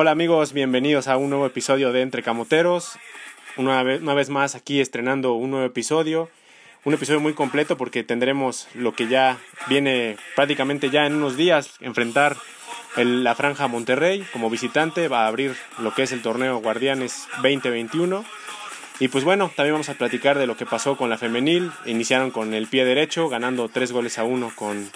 Hola amigos, bienvenidos a un nuevo episodio de Entre Camoteros. Una vez más aquí estrenando un nuevo episodio. Un episodio muy completo porque tendremos lo que ya viene prácticamente ya en unos días. Enfrentar la Franja Monterrey como visitante. Va a abrir lo que es el torneo Guardianes 2021. Y pues bueno, también vamos a platicar de lo que pasó con la femenil. Iniciaron con el pie derecho, ganando 3-1 con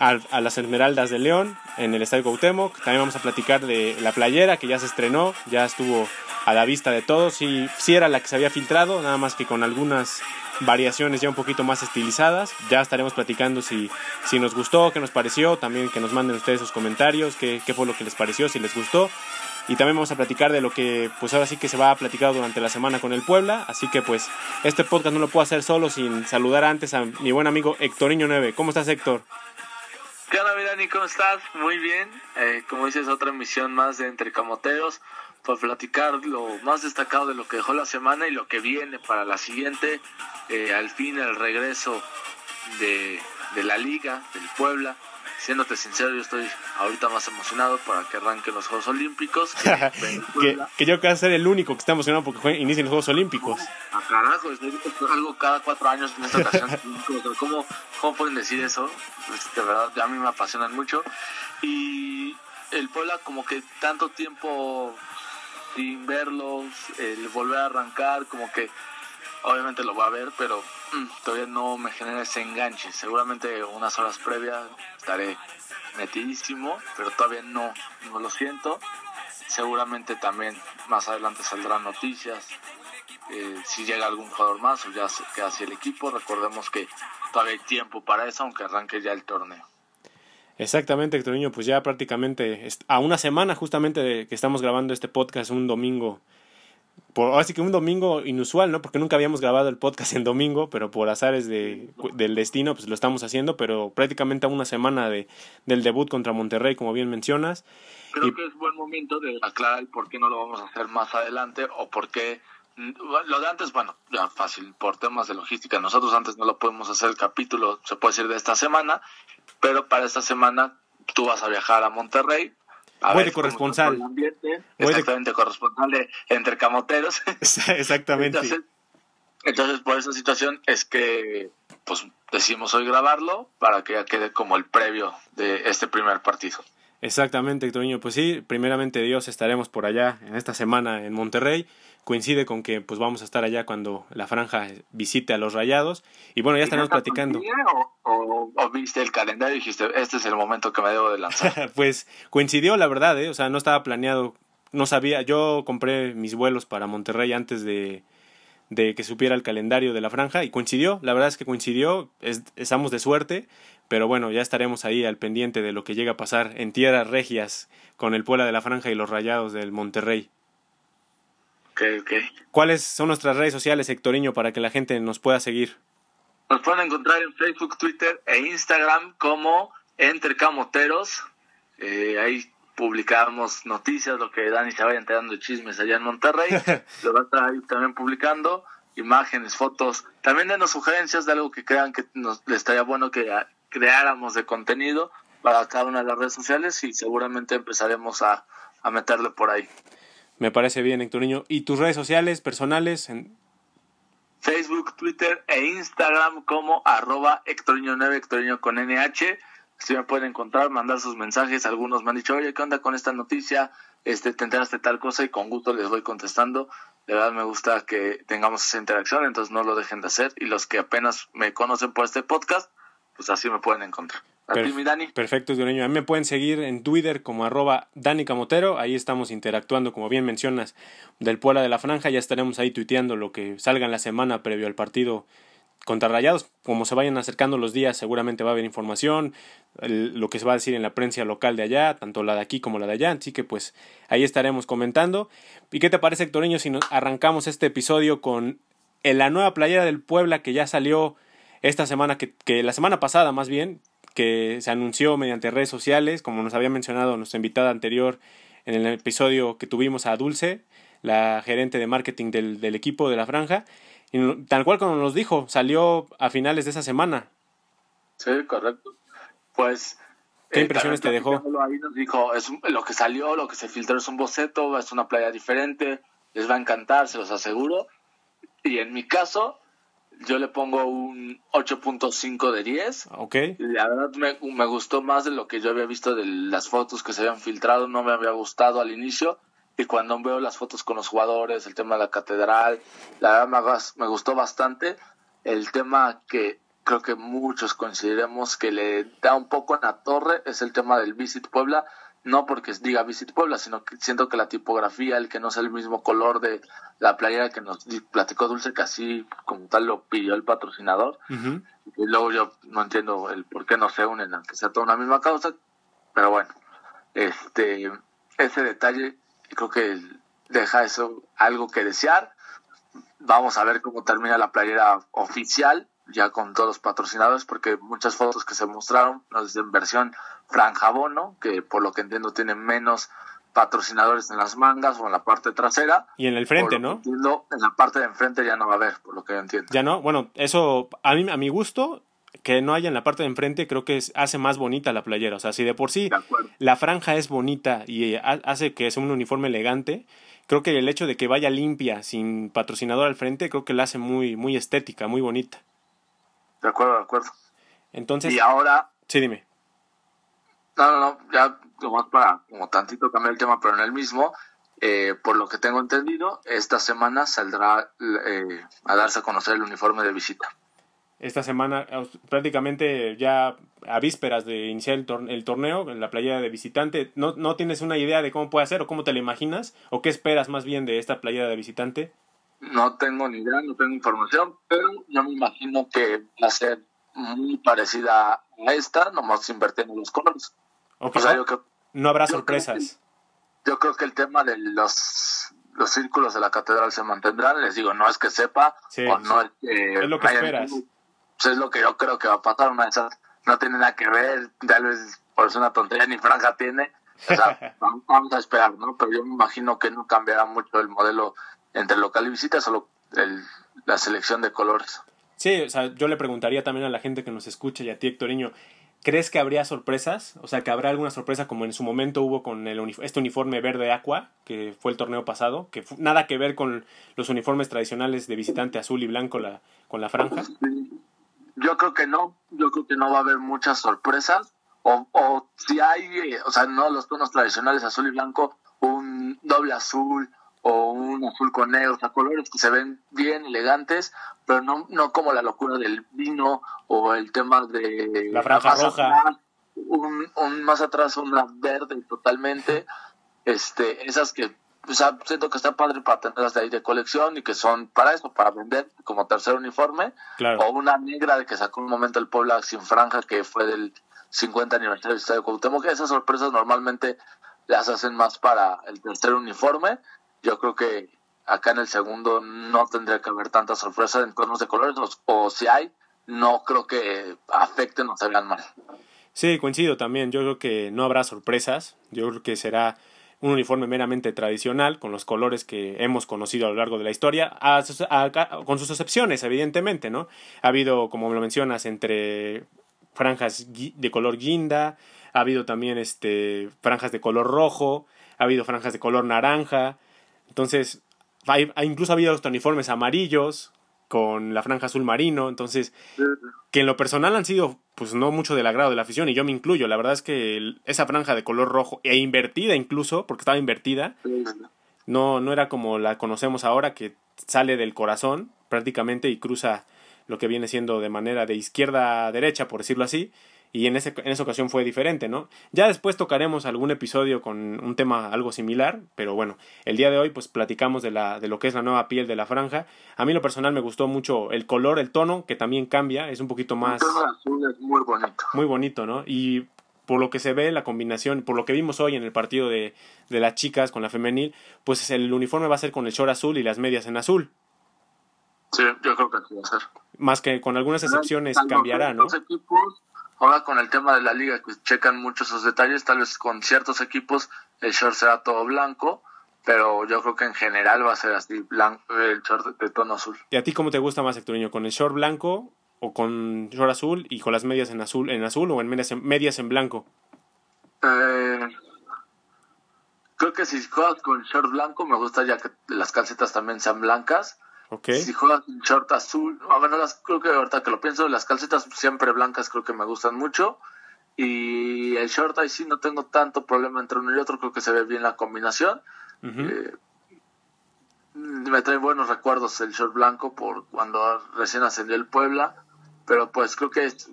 a las Esmeraldas de León en el Estadio Cuauhtémoc. También vamos a platicar de la playera que ya se estrenó, ya estuvo a la vista de todos y sí era la que se había filtrado, nada más que con algunas variaciones ya un poquito más estilizadas. Ya estaremos platicando si nos gustó, qué nos pareció, también que nos manden ustedes sus comentarios, qué fue lo que les pareció, si les gustó. Y también vamos a platicar de lo que pues ahora sí que se va a platicar durante la semana con el Puebla. Así que pues este podcast no lo puedo hacer solo sin saludar antes a mi buen amigo Héctor Niño 9. ¿Cómo estás, Héctor? ¿Qué onda, Dani? ¿Cómo estás? Muy bien. Como dices, otra emisión más de Entre Camoteros, para platicar lo más destacado de lo que dejó la semana y lo que viene para la siguiente. Al fin el regreso de la Liga, del Puebla. Siéndote sincero, yo estoy ahorita más emocionado para que arranquen los Juegos Olímpicos. que yo creo ser el único que está emocionado porque inician los Juegos Olímpicos. A carajo, es algo cada 4 años en esta ocasión. ¿Cómo pueden decir eso? De verdad, a mí me apasionan mucho. Y el Puebla como que tanto tiempo sin verlos, el volver a arrancar, como que obviamente lo voy a ver, pero todavía no me genera ese enganche. Seguramente unas horas previas estaré metidísimo, pero todavía no lo siento. Seguramente también más adelante saldrán noticias, si llega algún jugador más o ya se queda así el equipo. Recordemos que todavía hay tiempo para eso, aunque arranque ya el torneo. Exactamente, Héctor Niño, pues ya prácticamente a una semana justamente de que estamos grabando este podcast un domingo. Así que un domingo inusual, ¿no? Porque nunca habíamos grabado el podcast en domingo, pero por azares del destino, pues lo estamos haciendo, pero prácticamente a una semana del debut contra Monterrey, como bien mencionas. Creo que es buen momento de aclarar el por qué no lo vamos a hacer más adelante, o por qué lo de antes, bueno, ya fácil, por temas de logística. Nosotros antes no lo podemos hacer el capítulo, se puede decir, de esta semana, pero para esta semana tú vas a viajar a Monterrey. Voy de corresponsal. Exactamente, corresponsal de Entre Camoteros. Exactamente. Entonces, por esa situación es que pues decidimos hoy grabarlo para que ya quede como el previo de este primer partido. Exactamente, Héctor Niño. Pues sí, primeramente Dios, estaremos por allá en esta semana en Monterrey. Coincide con que pues vamos a estar allá cuando la Franja visite a los Rayados. Y bueno, ya estaremos platicando. ¿O viste el calendario y dijiste, este es el momento que me debo de lanzar? Pues coincidió, la verdad, o sea, no estaba planeado, no sabía. Yo compré mis vuelos para Monterrey antes de que supiera el calendario de la Franja y coincidió, la verdad es que coincidió, estamos de suerte, pero bueno, ya estaremos ahí al pendiente de lo que llega a pasar en tierras regias con el Puebla de la Franja y los Rayados del Monterrey. Ok. ¿Cuáles son nuestras redes sociales, Héctoriño, para que la gente nos pueda seguir? Nos pueden encontrar en Facebook, Twitter e Instagram como Entre Camoteros, ahí publicamos noticias, lo que Dani se vaya enterando de chismes allá en Monterrey, lo va a estar ahí también publicando, imágenes, fotos, también denos sugerencias de algo que crean que les estaría bueno que creáramos de contenido para cada una de las redes sociales y seguramente empezaremos a meterle por ahí. Me parece bien, Héctor Niño. ¿Y tus redes sociales personales? Facebook, Twitter e Instagram como @HectorNiño9, Héctor Niño con NH. Si me pueden encontrar, mandar sus mensajes. Algunos me han dicho, oye, ¿qué onda con esta noticia? Te enteraste tal cosa, y con gusto les voy contestando. De verdad me gusta que tengamos esa interacción, entonces no lo dejen de hacer. Y los que apenas me conocen por este podcast, pues así me pueden encontrar. A ti, mi Dani. Perfecto, Dureño. A mí me pueden seguir en Twitter como @DaniCamotero. Ahí estamos interactuando, como bien mencionas, del Puebla de la Franja. Ya estaremos ahí tuiteando lo que salga en la semana previo al partido contra Rayados. Como se vayan acercando los días, seguramente va a haber información, lo que se va a decir en la prensa local de allá, tanto la de aquí como la de allá, así que pues ahí estaremos comentando. ¿Y qué te parece, Héctor Niño, si nos arrancamos este episodio con la nueva playera del Puebla que ya salió esta semana, que la semana pasada más bien, que se anunció mediante redes sociales, como nos había mencionado nuestra invitada anterior en el episodio que tuvimos a Dulce, la gerente de marketing del equipo de la Franja? Y tal cual como nos dijo, salió a finales de esa semana. Sí, correcto. Pues ¿Qué impresiones te dejó? Ahí nos dijo, es lo que salió, lo que se filtró es un boceto, es una playa diferente, les va a encantar, se los aseguro. Y en mi caso, yo le pongo un 8.5 de 10. Okay. La verdad me gustó más de lo que yo había visto de las fotos que se habían filtrado, no me había gustado al inicio. Y cuando veo las fotos con los jugadores, el tema de la catedral, la verdad me gustó bastante. El tema que creo que muchos consideramos que le da un poco en la torre es el tema del Visit Puebla. No porque diga Visit Puebla, sino que siento que la tipografía, el que no es el mismo color de la playera que nos platicó Dulce, que así como tal lo pidió el patrocinador. Uh-huh. Y luego yo no entiendo el por qué no se unen, aunque sea toda una misma causa. Pero bueno, ese detalle creo que deja eso algo que desear. Vamos a ver cómo termina la playera oficial, ya con todos los patrocinadores, porque muchas fotos que se mostraron nos dicen versión franjabono, que por lo que entiendo tiene menos patrocinadores en las mangas o en la parte trasera. Y en el frente, ¿no? Entiendo, en la parte de enfrente ya no va a haber, por lo que yo entiendo. Ya no, bueno, eso a mi gusto, que no haya en la parte de enfrente, creo que hace más bonita la playera. O sea, si de por sí la franja es bonita y hace que sea un uniforme elegante, creo que el hecho de que vaya limpia, sin patrocinador al frente, creo que la hace muy, muy estética, muy bonita. De acuerdo, de acuerdo. Entonces, y ahora... Sí, dime. No, ya para como tantito cambiar el tema, pero en el mismo, por lo que tengo entendido, esta semana saldrá a darse a conocer el uniforme de visita. Esta semana, prácticamente ya a vísperas de iniciar el torneo, en la playera de visitante, ¿no tienes una idea de cómo puede ser o cómo te la imaginas? ¿O qué esperas más bien de esta playera de visitante? No tengo ni idea, no tengo información, pero yo me imagino que va a ser muy parecida a esta, nomás invirtiendo los colores. Okay. O sea, yo creo, no habrá sorpresas. Yo creo que el tema de los círculos de la catedral se mantendrán. Les digo, no es que sepa, sí, o no es que... Es lo que esperas. Eso es lo que yo creo que va a pasar. Una de esas no tiene nada que ver, tal vez por eso es una tontería, ni franja tiene. O sea, vamos a esperar, ¿no? Pero yo me imagino que no cambiará mucho el modelo entre local y visita, solo la selección de colores. Sí, o sea, yo le preguntaría también a la gente que nos escucha y a ti, Héctor Niño, ¿crees que habría sorpresas? O sea, ¿que habrá alguna sorpresa como en su momento hubo con este uniforme verde aqua, que fue el torneo pasado, que nada que ver con los uniformes tradicionales de visitante azul y blanco con la franja? Yo creo que no va a haber muchas sorpresas, o si hay, o sea, no los tonos tradicionales azul y blanco, un doble azul o un azul con negro, o sea, colores que se ven bien elegantes, pero no como la locura del vino o el tema de la franja roja, más atrás una verde totalmente, esas que, o sea, siento que está padre para tenerlas de ahí de colección y que son para eso, para vender como tercer uniforme. Claro. O una negra de que sacó un momento el Puebla sin franja, que fue del 50 aniversario del Estadio Cuauhtémoc, que esas sorpresas normalmente las hacen más para el tercer uniforme. Yo creo que acá en el segundo no tendría que haber tanta sorpresa en términos de colores, o si hay, no creo que afecten o se vean mal. Sí, coincido también. Yo creo que no habrá sorpresas. Yo creo que será un uniforme meramente tradicional, con los colores que hemos conocido a lo largo de la historia, con sus excepciones, evidentemente, ¿no? Ha habido, como lo mencionas, entre franjas de color guinda, ha habido también franjas de color rojo, ha habido franjas de color naranja. Entonces, incluso ha habido hasta uniformes amarillos con la franja azul marino. Entonces, que en lo personal han sido, pues, no mucho del agrado de la afición, y yo me incluyo. La verdad es que esa franja de color rojo, e invertida incluso, porque estaba invertida, no era como la conocemos ahora, que sale del corazón prácticamente y cruza lo que viene siendo de manera de izquierda a derecha, por decirlo así. Y en esa ocasión fue diferente, ¿no? Ya después tocaremos algún episodio con un tema algo similar, pero bueno, el día de hoy pues platicamos de lo que es la nueva piel de la franja. A mí lo personal me gustó mucho el color, el tono, que también cambia, es un poquito más... El tono azul es muy bonito. Muy bonito, ¿no? Y por lo que se ve la combinación, por lo que vimos hoy en el partido de las chicas con la femenil, pues el uniforme va a ser con el short azul y las medias en azul. Sí, yo creo que así va a ser. Más que con algunas excepciones cambiará, ¿no? Ahora con el tema de la liga, que checan mucho esos detalles, tal vez con ciertos equipos el short será todo blanco, pero yo creo que en general va a ser así, blanco, el short de tono azul. ¿Y a ti cómo te gusta más, Héctor Niño? ¿Con el short blanco o con short azul y con las medias en azul o en medias en blanco? Creo que si juegas con short blanco, me gusta ya que las calcetas también sean blancas. Okay. Si juegas con short azul, bueno, creo que ahorita que lo pienso, las calcetas siempre blancas creo que me gustan mucho. Y el short ahí sí no tengo tanto problema entre uno y otro, creo que se ve bien la combinación. Uh-huh. Me trae buenos recuerdos el short blanco por cuando recién ascendió el Puebla, pero pues creo que es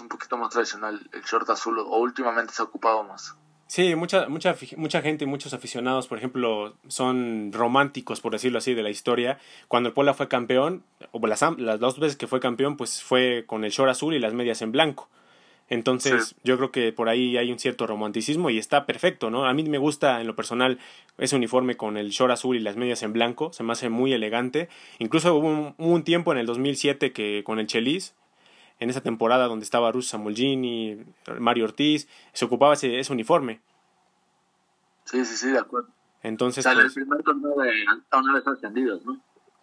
un poquito más tradicional el short azul, o últimamente se ha ocupado más. Sí, mucha gente, muchos aficionados, por ejemplo, son románticos, por decirlo así, de la historia. Cuando el Puebla fue campeón, o las dos veces que fue campeón, pues fue con el short azul y las medias en blanco. Entonces, sí, yo creo que por ahí hay un cierto romanticismo y está perfecto, ¿no? A mí me gusta, en lo personal, ese uniforme con el short azul y las medias en blanco. Se me hace muy elegante. Incluso hubo un tiempo en el 2007 que con el Chelis, en esa temporada donde estaba Ruth Samolgini, Mario Ortiz, se ocupaba ese uniforme. Sí, de acuerdo. Entonces, o sea, pues, el primer torneo de una vez ascendidos, ¿no?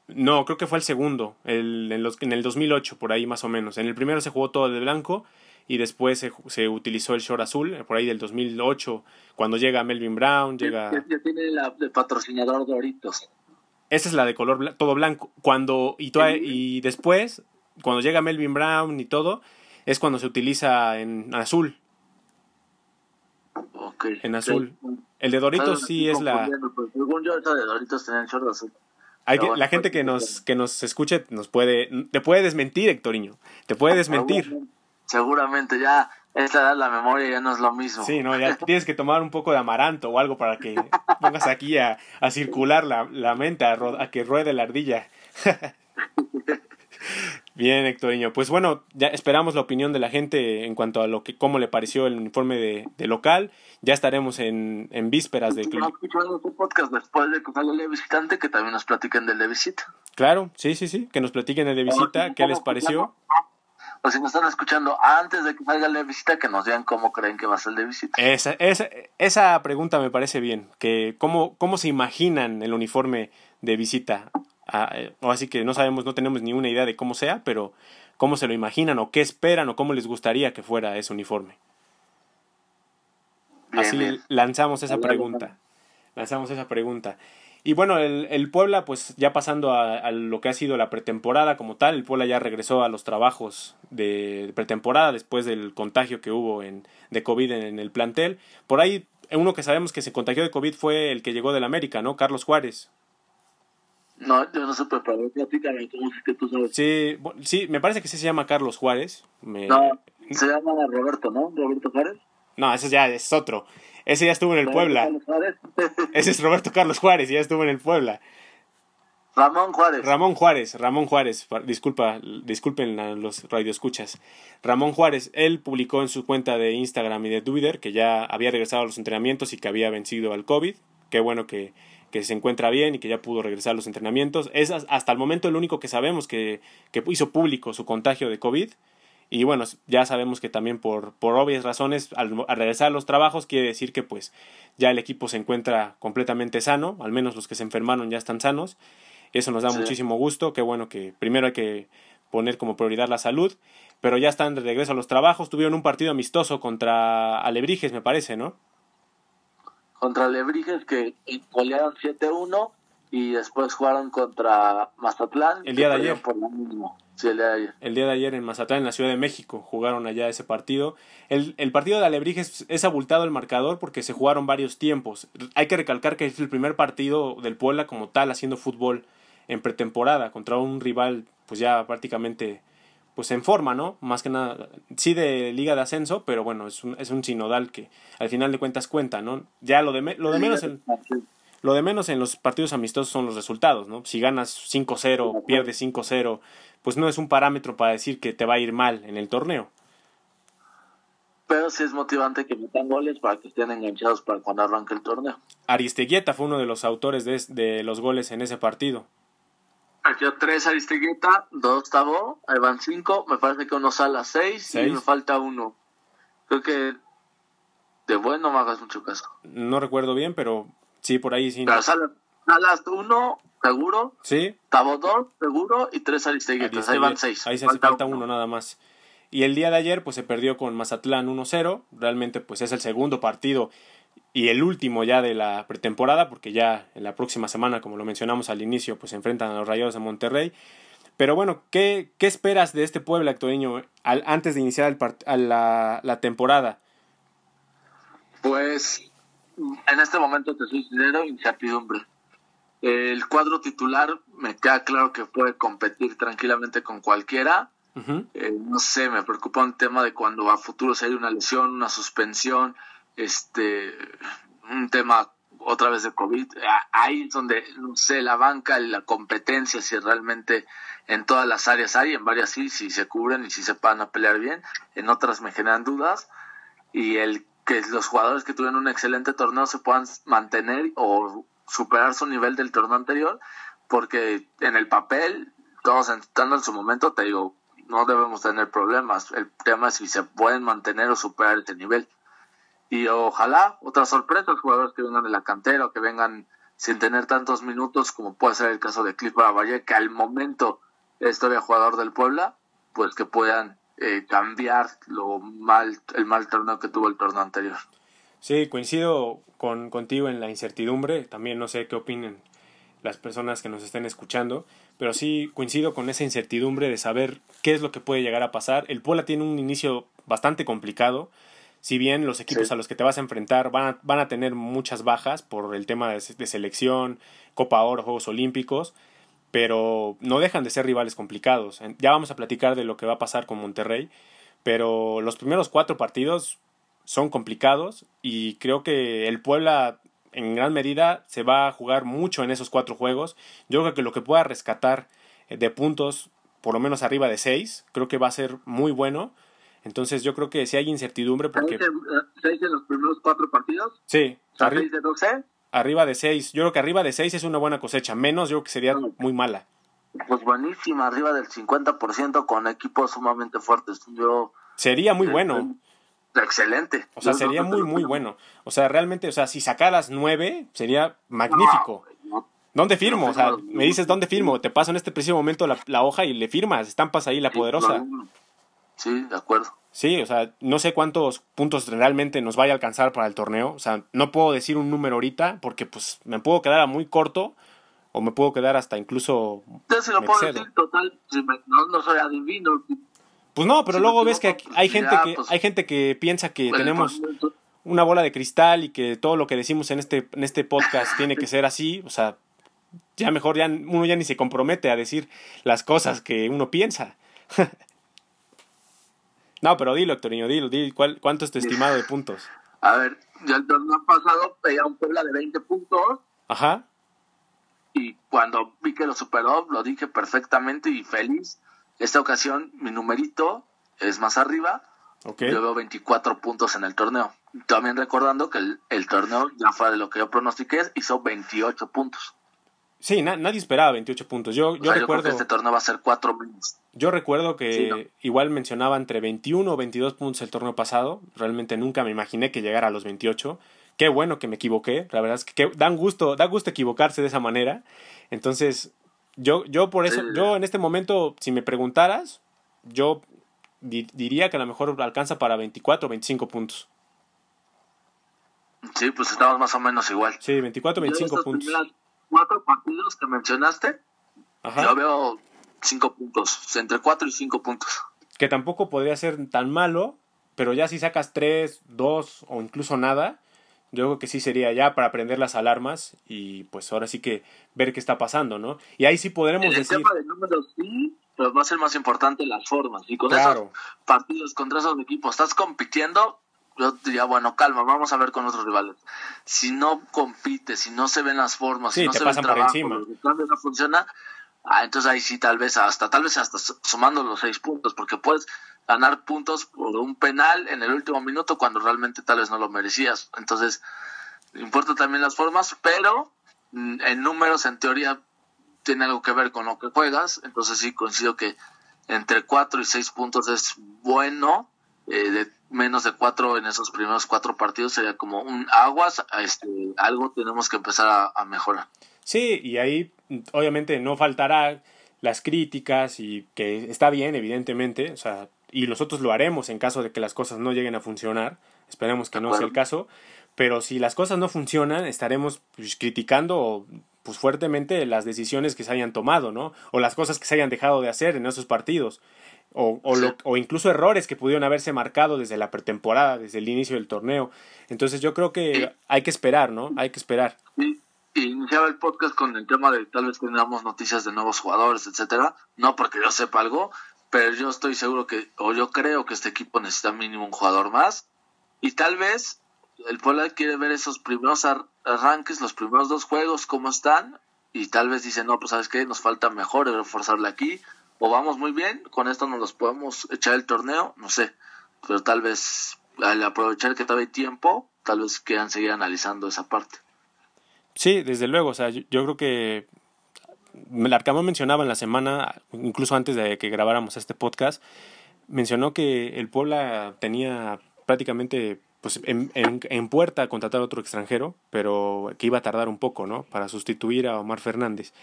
No, creo que fue el segundo, en el 2008, por ahí más o menos. En el primero se jugó todo de blanco y después se utilizó el short azul, por ahí del 2008, cuando llega Melvin Brown, llega... Ya tiene el patrocinador Doritos. Esa es la de color todo blanco. Y después, cuando llega Melvin Brown y todo, es cuando se utiliza en azul. Okay. En azul. Sí. El de Doritos sí es la... Pues, según yo, esa de Doritos tenía el short azul. La gente que nos escuche te puede desmentir, Héctor Niño. Te puede desmentir. Seguramente ya esta edad la memoria ya no es lo mismo. Sí, no, ya tienes que tomar un poco de amaranto o algo para que pongas aquí a circular la mente, a que ruede la ardilla. Bien, Héctor Niño. Pues bueno, ya esperamos la opinión de la gente en cuanto a cómo le pareció el uniforme de local. Ya estaremos en vísperas de... Vamos a escuchar otro podcast después de que salga el de visitante, que también nos platiquen del de visita. Claro, sí, que nos platiquen el de visita, qué les pareció. O si nos están escuchando antes de que salga el de visita, que nos digan cómo creen que va a ser el de visita. Esa pregunta me parece bien, que cómo se imaginan el uniforme de visita. Así que no tenemos ni una idea de cómo sea, pero cómo se lo imaginan o qué esperan o cómo les gustaría que fuera ese uniforme. Bien. Lanzamos esa pregunta. Y bueno, el Puebla, pues ya pasando a lo que ha sido la pretemporada como tal, el Puebla ya regresó a los trabajos de pretemporada después del contagio que hubo de COVID en el plantel. Por ahí, uno que sabemos que se contagió de COVID fue el que llegó del América, ¿no? Carlos Juárez. No, yo no supe, pero platícame, ¿cómo es que tú sabes? Sí, me parece que sí se llama Carlos Juárez. No, se llama Roberto, ¿no? ¿Roberto Juárez? No, ese ya es otro. Ese ya estuvo en el Puebla. Ese es Roberto Carlos Juárez, ya estuvo en el Puebla. Ramón Juárez. Disculpen a los radioescuchas. Ramón Juárez, él publicó en su cuenta de Instagram y de Twitter que ya había regresado a los entrenamientos y que había vencido al COVID. Qué bueno que se encuentra bien y que ya pudo regresar a los entrenamientos. Es hasta el momento el único que sabemos que hizo público su contagio de COVID. Y bueno, ya sabemos que también por obvias razones, al regresar a los trabajos, quiere decir que pues ya el equipo se encuentra completamente sano, al menos los que se enfermaron ya están sanos. Eso nos da muchísimo gusto. Qué bueno que primero hay que poner como prioridad la salud, pero ya están de regreso a los trabajos. Tuvieron un partido amistoso contra Alebrijes, me parece, ¿no? Contra Alebrijes, que golearon 7-1, y después jugaron contra Mazatlán. El día de ayer. Por lo mismo. Sí, el día de ayer. El día de ayer en Mazatlán, en la Ciudad de México, jugaron allá ese partido. El partido de Alebrijes es abultado el marcador porque se jugaron varios tiempos. Hay que recalcar que es el primer partido del Puebla como tal haciendo fútbol en pretemporada contra un rival pues ya prácticamente pues en forma, ¿no? Más que nada, sí de Liga de Ascenso, pero bueno, es un sinodal que al final de cuentas cuenta, ¿no? Ya Lo de menos en los partidos amistosos son los resultados, ¿no? Si ganas 5-0, pierdes 5-0, pues no es un parámetro para decir que te va a ir mal en el torneo. Pero sí es motivante que metan goles para que estén enganchados para cuando arranque el torneo. Aristeguieta fue uno de los autores de los goles en ese partido. Aquí 3 Aristeguieta, 2 Tabo, ahí van 5, me parece que uno Salas 6 y me falta uno. Creo que de bueno me hagas mucho caso. No recuerdo bien, pero... Sí, por ahí sí. Claro, Salas 1, seguro. Sí. Tabodor, seguro. Y 3 Aristeguietas. Ahí van 6. Ahí se hace falta uno nada más. Y el día de ayer pues se perdió con Mazatlán 1-0. Realmente pues es el segundo partido y el último ya de la pretemporada, porque ya en la próxima semana, como lo mencionamos al inicio, pues se enfrentan a los Rayados de Monterrey. Pero bueno, ¿qué esperas de este Puebla, Héctor Niño, antes de iniciar la temporada? Pues en este momento te soy sincero, incertidumbre. El cuadro titular me queda claro que puede competir tranquilamente con cualquiera. Uh-huh. No sé, me preocupa un tema de cuando a futuro se haya una lesión, una suspensión, un tema otra vez de COVID. Ahí es donde, no sé, la banca, la competencia, si realmente en todas las áreas hay, en varias sí, si se cubren y si se van a pelear bien, en otras me generan dudas. Y el que los jugadores que tuvieron un excelente torneo se puedan mantener o superar su nivel del torneo anterior, porque en el papel, todos entrando en su momento, te digo, no debemos tener problemas. El tema es si se pueden mantener o superar este nivel. Y ojalá otras sorpresas, jugadores que vengan de la cantera o que vengan sin tener tantos minutos, como puede ser el caso de Clifford Aboagye, que al momento es todavía jugador del Puebla, pues que puedan cambiar el mal torneo que tuvo el torneo anterior. Sí, coincido contigo en la incertidumbre. También no sé qué opinen las personas que nos estén escuchando, pero sí coincido con esa incertidumbre de saber qué es lo que puede llegar a pasar. El Puebla tiene un inicio bastante complicado. Si bien los equipos sí, a los que te vas a enfrentar van a tener muchas bajas por el tema de selección, Copa Oro, Juegos Olímpicos, pero no dejan de ser rivales complicados. Ya vamos a platicar de lo que va a pasar con Monterrey, pero los primeros 4 partidos son complicados y creo que el Puebla en gran medida se va a jugar mucho en esos 4 juegos. Yo creo que lo que pueda rescatar de puntos, por lo menos arriba de 6, creo que va a ser muy bueno. Entonces yo creo que si hay incertidumbre porque... ¿6 de los primeros 4 partidos? Sí. ¿6 de 12? Arriba de 6. Yo creo que arriba de 6 es una buena cosecha. Menos yo creo que sería muy mala. Pues buenísima. Arriba del 50% con equipos sumamente fuertes. Sería muy bueno. Excelente. O sea, sería muy, muy bueno. O sea, realmente, o sea, si sacaras 9 sería magnífico. No. ¿Dónde firmo? O sea, me dices, ¿dónde firmo? Te paso en este preciso momento la hoja y le firmas. Estampas ahí la poderosa. Sí, de acuerdo. Sí, o sea, no sé cuántos puntos realmente nos vaya a alcanzar para el torneo. O sea, no puedo decir un número ahorita porque pues me puedo quedar a muy corto o me puedo quedar hasta incluso... Entonces, si lo puedo decir, total, no soy adivino. Pues no, pero si luego ves que hay gente que piensa que tenemos una bola de cristal y que todo lo que decimos en este podcast tiene que ser así. O sea, ya mejor uno ya ni se compromete a decir las cosas que uno piensa. No, pero dilo, Héctor Niño, dilo, ¿cuánto es tu estimado de puntos? A ver, yo el torneo pasado pegué a un Puebla de 20 puntos. Ajá. Y cuando vi que lo superó, lo dije perfectamente y feliz. Esta ocasión, mi numerito es más arriba. Okay. Yo veo 24 puntos en el torneo. También recordando que el torneo, ya fuera de lo que yo pronostiqué, hizo 28 puntos. Sí, nadie esperaba 28 puntos. Yo recuerdo, creo que este torneo va a ser 4 menos. Yo recuerdo que sí, ¿no? Igual mencionaba entre 21 o 22 puntos el torneo pasado. Realmente nunca me imaginé que llegara a los 28. Qué bueno que me equivoqué. La verdad es que da gusto equivocarse de esa manera. Entonces, yo por eso, sí, yo en este momento, si me preguntaras, yo diría que a lo mejor alcanza para 24 o 25 puntos. Sí, pues estamos más o menos igual. Sí, 24 o 25 puntos. 4 partidos que mencionaste, ajá, yo veo 5 puntos, entre 4 y 5 puntos. Que tampoco podría ser tan malo, pero ya si sacas 3, 2 o incluso nada, yo creo que sí sería ya para prender las alarmas y pues ahora sí que ver qué está pasando, ¿no? Y ahí sí podremos decir... El tema de números sí, pero va a ser más importante las formas. Y con claro, esos partidos contra esos equipos, estás compitiendo... Yo diría, bueno, calma, vamos a ver con otros rivales. Si no compite, si no se ven las formas, sí, si no se ve el trabajo, el cambio no funciona, entonces ahí sí tal vez hasta sumando los 6 puntos, porque puedes ganar puntos por un penal en el último minuto cuando realmente tal vez no lo merecías. Entonces, importa también las formas, pero en números, en teoría, tiene algo que ver con lo que juegas. Entonces sí coincido que entre 4 y 6 puntos es bueno. De menos de 4 en esos primeros 4 partidos sería como un aguas, algo tenemos que empezar a mejorar. Sí, y ahí obviamente no faltará las críticas y que está bien, evidentemente, o sea, y nosotros lo haremos en caso de que las cosas no lleguen a funcionar, esperemos que no sea el caso, pero si las cosas no funcionan estaremos pues, criticando pues fuertemente las decisiones que se hayan tomado, ¿no? O las cosas que se hayan dejado de hacer en esos partidos, o incluso errores que pudieron haberse marcado desde la pretemporada, desde el inicio del torneo. Entonces yo creo que hay que esperar, ¿no? Hay que esperar. Y iniciaba el podcast con el tema de tal vez tengamos noticias de nuevos jugadores, etcétera. No porque yo sepa algo, pero yo estoy seguro que, o yo creo que este equipo necesita mínimo un jugador más. Y tal vez el Puebla quiere ver esos primeros arranques, los primeros dos juegos, cómo están. Y tal vez dice, no, pues ¿sabes qué? Nos falta mejor reforzarle aquí. O vamos muy bien, con esto nos los podemos echar el torneo, no sé. Pero tal vez al aprovechar que todavía hay tiempo, tal vez quieran seguir analizando esa parte. Sí, desde luego, o sea, yo creo que Larcamón mencionaba en la semana, incluso antes de que grabáramos este podcast, mencionó que el Puebla tenía prácticamente pues en puerta contratar a otro extranjero, pero que iba a tardar un poco, ¿no? Para sustituir a Omar Fernández.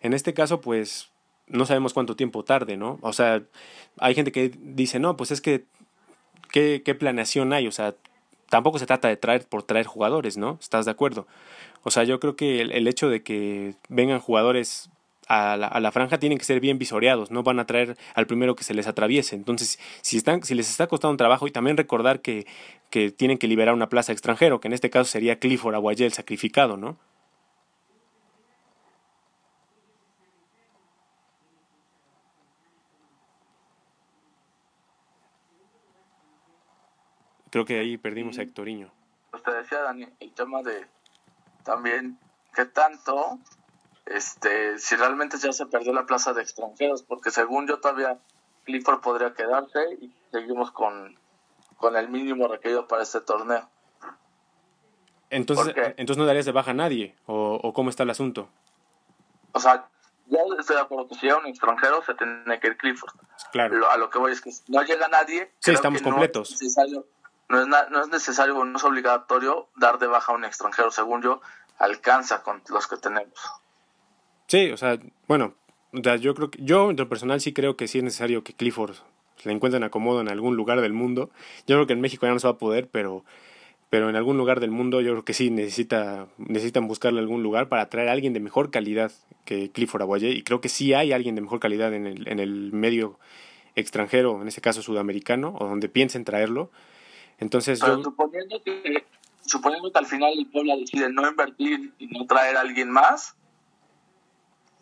En este caso, pues no sabemos cuánto tiempo tarde, ¿no? O sea, hay gente que dice, no, pues es que ¿qué planeación hay? O sea, tampoco se trata de traer por traer jugadores, ¿no? ¿Estás de acuerdo? O sea, yo creo que el hecho de que vengan jugadores a la franja tienen que ser bien visoreados, no van a traer al primero que se les atraviese. Entonces, si les está costando un trabajo, y también recordar que tienen que liberar una plaza extranjero, que en este caso sería Clifford Aboagye el sacrificado, ¿no? Creo que ahí perdimos a Héctor Niño. Pues te decía, Dani, el tema de también qué tanto si realmente ya se perdió la plaza de extranjeros, porque según yo todavía Clifford podría quedarse y seguimos con el mínimo requerido para este torneo. Entonces no darías de baja a nadie, o ¿cómo está el asunto? O sea, ya estoy de acuerdo que si llega un extranjero se tiene que ir Clifford. Claro. A lo que voy es que si no llega nadie, sí, creo estamos que completos. No es necesario o no es obligatorio dar de baja a un extranjero, según yo, alcanza con los que tenemos. Sí, o sea, bueno, yo creo que, yo en lo personal sí creo que sí es necesario que Clifford le encuentren acomodo en algún lugar del mundo. Yo creo que en México ya no se va a poder, pero en algún lugar del mundo yo creo que sí necesitan buscarle algún lugar para traer a alguien de mejor calidad que Clifford Aboagye, y creo que sí hay alguien de mejor calidad en el medio extranjero, en este caso sudamericano, o donde piensen traerlo. Entonces, pero suponiendo que al final el Puebla decide no invertir y no traer a alguien más,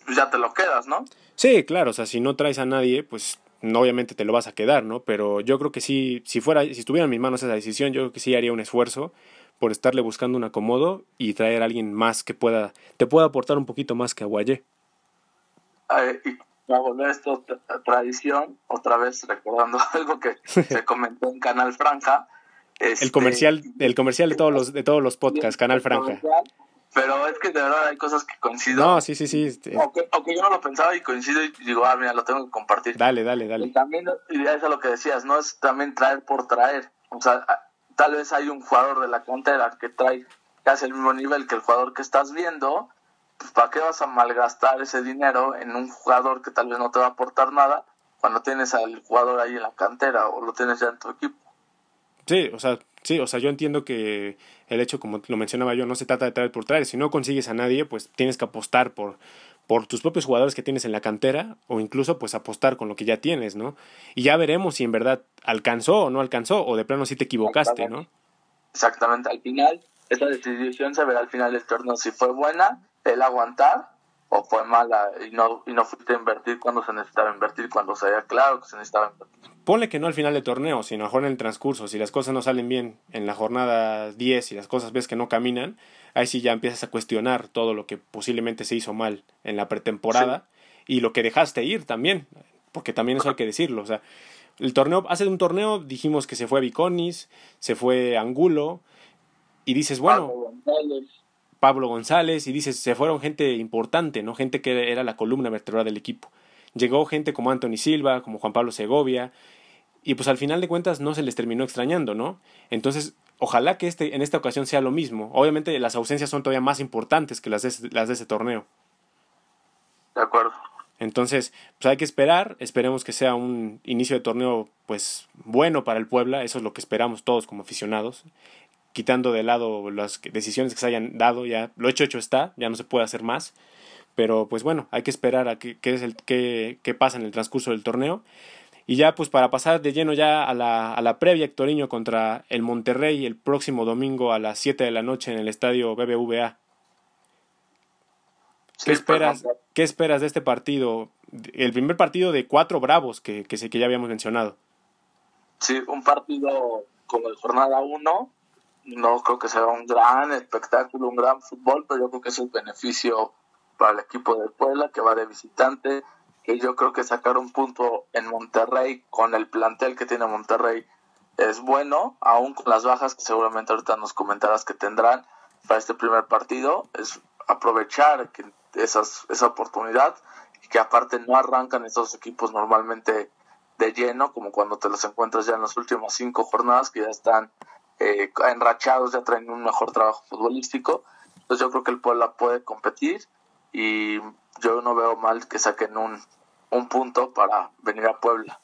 pues ya te lo quedas, ¿no? Sí, claro, o sea, si no traes a nadie, pues obviamente te lo vas a quedar, ¿no? Pero yo creo que sí, si estuviera en mis manos esa decisión, yo creo que sí haría un esfuerzo por estarle buscando un acomodo y traer a alguien más que te pueda aportar un poquito más que Aboagye. Va a volver esto tradición, otra vez recordando algo que se comentó en Canal Franja. El comercial de todos los podcasts, Canal Franja. Pero es que de verdad hay cosas que coincido. No, sí. Aunque yo no lo pensaba y coincido y digo, mira, lo tengo que compartir. Dale. Y también, y eso es lo que decías, ¿no? Es también traer por traer. O sea, tal vez hay un jugador de la cantera que trae casi el mismo nivel que el jugador que estás viendo, pues ¿para qué vas a malgastar ese dinero en un jugador que tal vez no te va a aportar nada cuando tienes al jugador ahí en la cantera o lo tienes ya en tu equipo? Sí, o sea, yo entiendo que el hecho, como lo mencionaba yo, no se trata de traer por traer. Si no consigues a nadie, pues tienes que apostar por tus propios jugadores que tienes en la cantera, o incluso pues apostar con lo que ya tienes, ¿no? Y ya veremos si en verdad alcanzó o no alcanzó, o de plano sí te equivocaste, exactamente, ¿no? Exactamente, al final, esta decisión se verá al final del torneo si fue buena, el aguantar, o fue mala y no fuiste a invertir cuando se necesitaba invertir, cuando se veía claro que se necesitaba invertir. Ponle que no al final del torneo, sino mejor en el transcurso, si las cosas no salen bien en la jornada 10 y si las cosas ves que no caminan, ahí sí ya empiezas a cuestionar todo lo que posiblemente se hizo mal en la pretemporada, sí, y lo que dejaste ir también, porque también eso hay que decirlo, o sea, el torneo, hace un torneo dijimos que se fue Viconis, se fue Angulo, y dices, bueno, Pablo González, y dices, se fueron gente importante, ¿no? Gente que era la columna vertebral del equipo. Llegó gente como Anthony Silva, como Juan Pablo Segovia, y pues al final de cuentas no se les terminó extrañando, ¿no? Entonces, ojalá que en esta ocasión sea lo mismo. Obviamente las ausencias son todavía más importantes que las de ese torneo. De acuerdo. Entonces, pues hay que esperar, esperemos que sea un inicio de torneo pues bueno para el Puebla, eso es lo que esperamos todos como aficionados, quitando de lado las decisiones que se hayan dado, ya lo hecho está, ya no se puede hacer más, pero pues bueno, hay que esperar a qué pasa en el transcurso del torneo. Y ya pues para pasar de lleno ya a la previa, Héctor Niño contra el Monterrey el próximo domingo a las 7 de la noche en el estadio BBVA. Sí, ¿Qué esperas de este partido? El primer partido de 4 bravos que ya habíamos mencionado. Sí, un partido como el jornada 1, no creo que sea un gran espectáculo, un gran fútbol, pero yo creo que es un beneficio para el equipo de Puebla, que va de visitante, y yo creo que sacar un punto en Monterrey con el plantel que tiene Monterrey es bueno, aún con las bajas que seguramente ahorita nos comentarás que tendrán para este primer partido, es aprovechar que esa oportunidad, y que aparte no arrancan esos equipos normalmente de lleno, como cuando te los encuentras ya en las últimas 5 jornadas, que ya están enrachados, ya traen un mejor trabajo futbolístico. Entonces yo creo que el Puebla puede competir, y yo no veo mal que saquen un punto para venir a Puebla,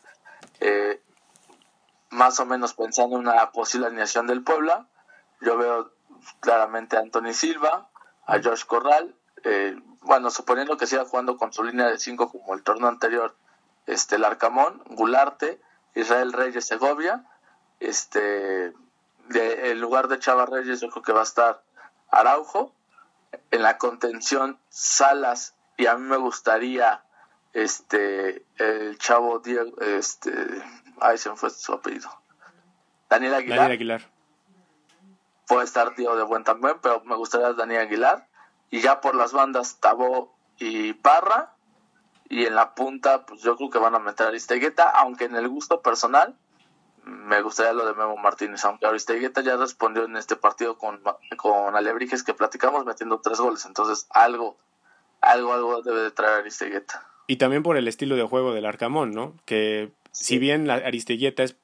más o menos pensando en una posible alineación del Puebla. Yo veo claramente a Anthony Silva, a Josh Corral, bueno, suponiendo que siga jugando con su línea de 5 como el torneo anterior, Larcamón, Gularte, Israel Reyes, Segovia, en lugar de Chava Reyes yo creo que va a estar Araujo, en la contención Salas, y a mí me gustaría el chavo Diego, ahí se me fue su apellido, Daniel Aguilar. Puede estar Diego de buen también, pero me gustaría Dani Aguilar. Y ya por las bandas, Tabo y Parra. Y en la punta, pues yo creo que van a meter a Aristeguieta, aunque en el gusto personal me gustaría lo de Memo Martínez. Aunque Aristeguieta ya respondió en este partido con Alebrijes, que platicamos, metiendo 3 goles. Entonces algo debe de traer Aristeguieta. Y también por el estilo de juego del Arcamón, ¿no? Que sí. Si bien la Aristeguieta es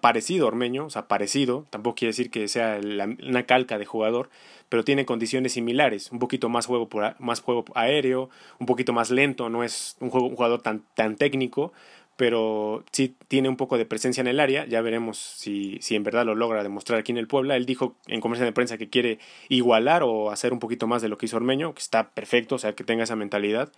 parecido Ormeño, o sea, parecido, tampoco quiere decir que sea una calca de jugador, pero tiene condiciones similares, un poquito más juego aéreo, un poquito más lento, no es un jugador tan técnico, pero sí tiene un poco de presencia en el área. Ya veremos si en verdad lo logra demostrar aquí en el Puebla. Él dijo en conferencia de prensa que quiere igualar o hacer un poquito más de lo que hizo Ormeño, que está perfecto, o sea, que tenga esa mentalidad.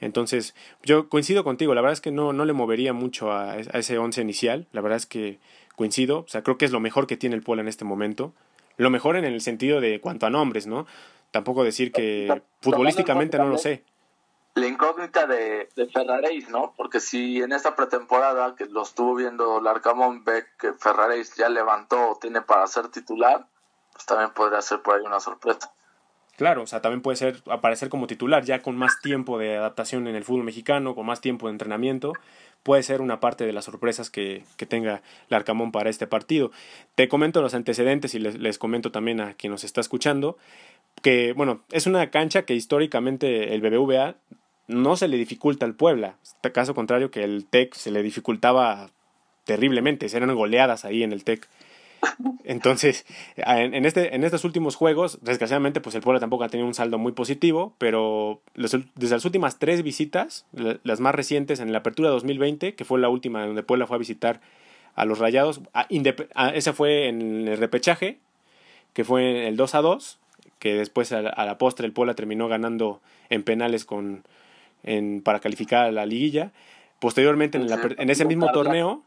Entonces, yo coincido contigo, la verdad es que no le movería mucho a ese 11 inicial, la verdad es que coincido, o sea, creo que es lo mejor que tiene el Puebla en este momento, lo mejor en el sentido de cuanto a nombres, ¿no? Tampoco decir que futbolísticamente no lo sé. La incógnita de Ferrarais, ¿no? Porque si en esta pretemporada, que lo estuvo viendo Larcamón, ve que Ferrarais ya levantó o tiene para ser titular, pues también podría ser por ahí una sorpresa. Claro, o sea, también puede ser aparecer como titular ya con más tiempo de adaptación en el fútbol mexicano, con más tiempo de entrenamiento, puede ser una parte de las sorpresas que tenga Larcamón para este partido. Te comento los antecedentes y les comento también a quien nos está escuchando que, bueno, es una cancha que históricamente el BBVA no se le dificulta al Puebla, caso contrario que el TEC se le dificultaba terriblemente, eran goleadas ahí en el TEC. Entonces, en estos últimos juegos, desgraciadamente, pues el Puebla tampoco ha tenido un saldo muy positivo, pero desde las últimas 3 visitas, las más recientes en la apertura 2020, que fue la última donde Puebla fue a visitar a los Rayados, esa fue en el repechaje, que fue el 2-2, que después a la postre el Puebla terminó ganando en penales para calificar a la liguilla. Posteriormente, en ese mismo torneo,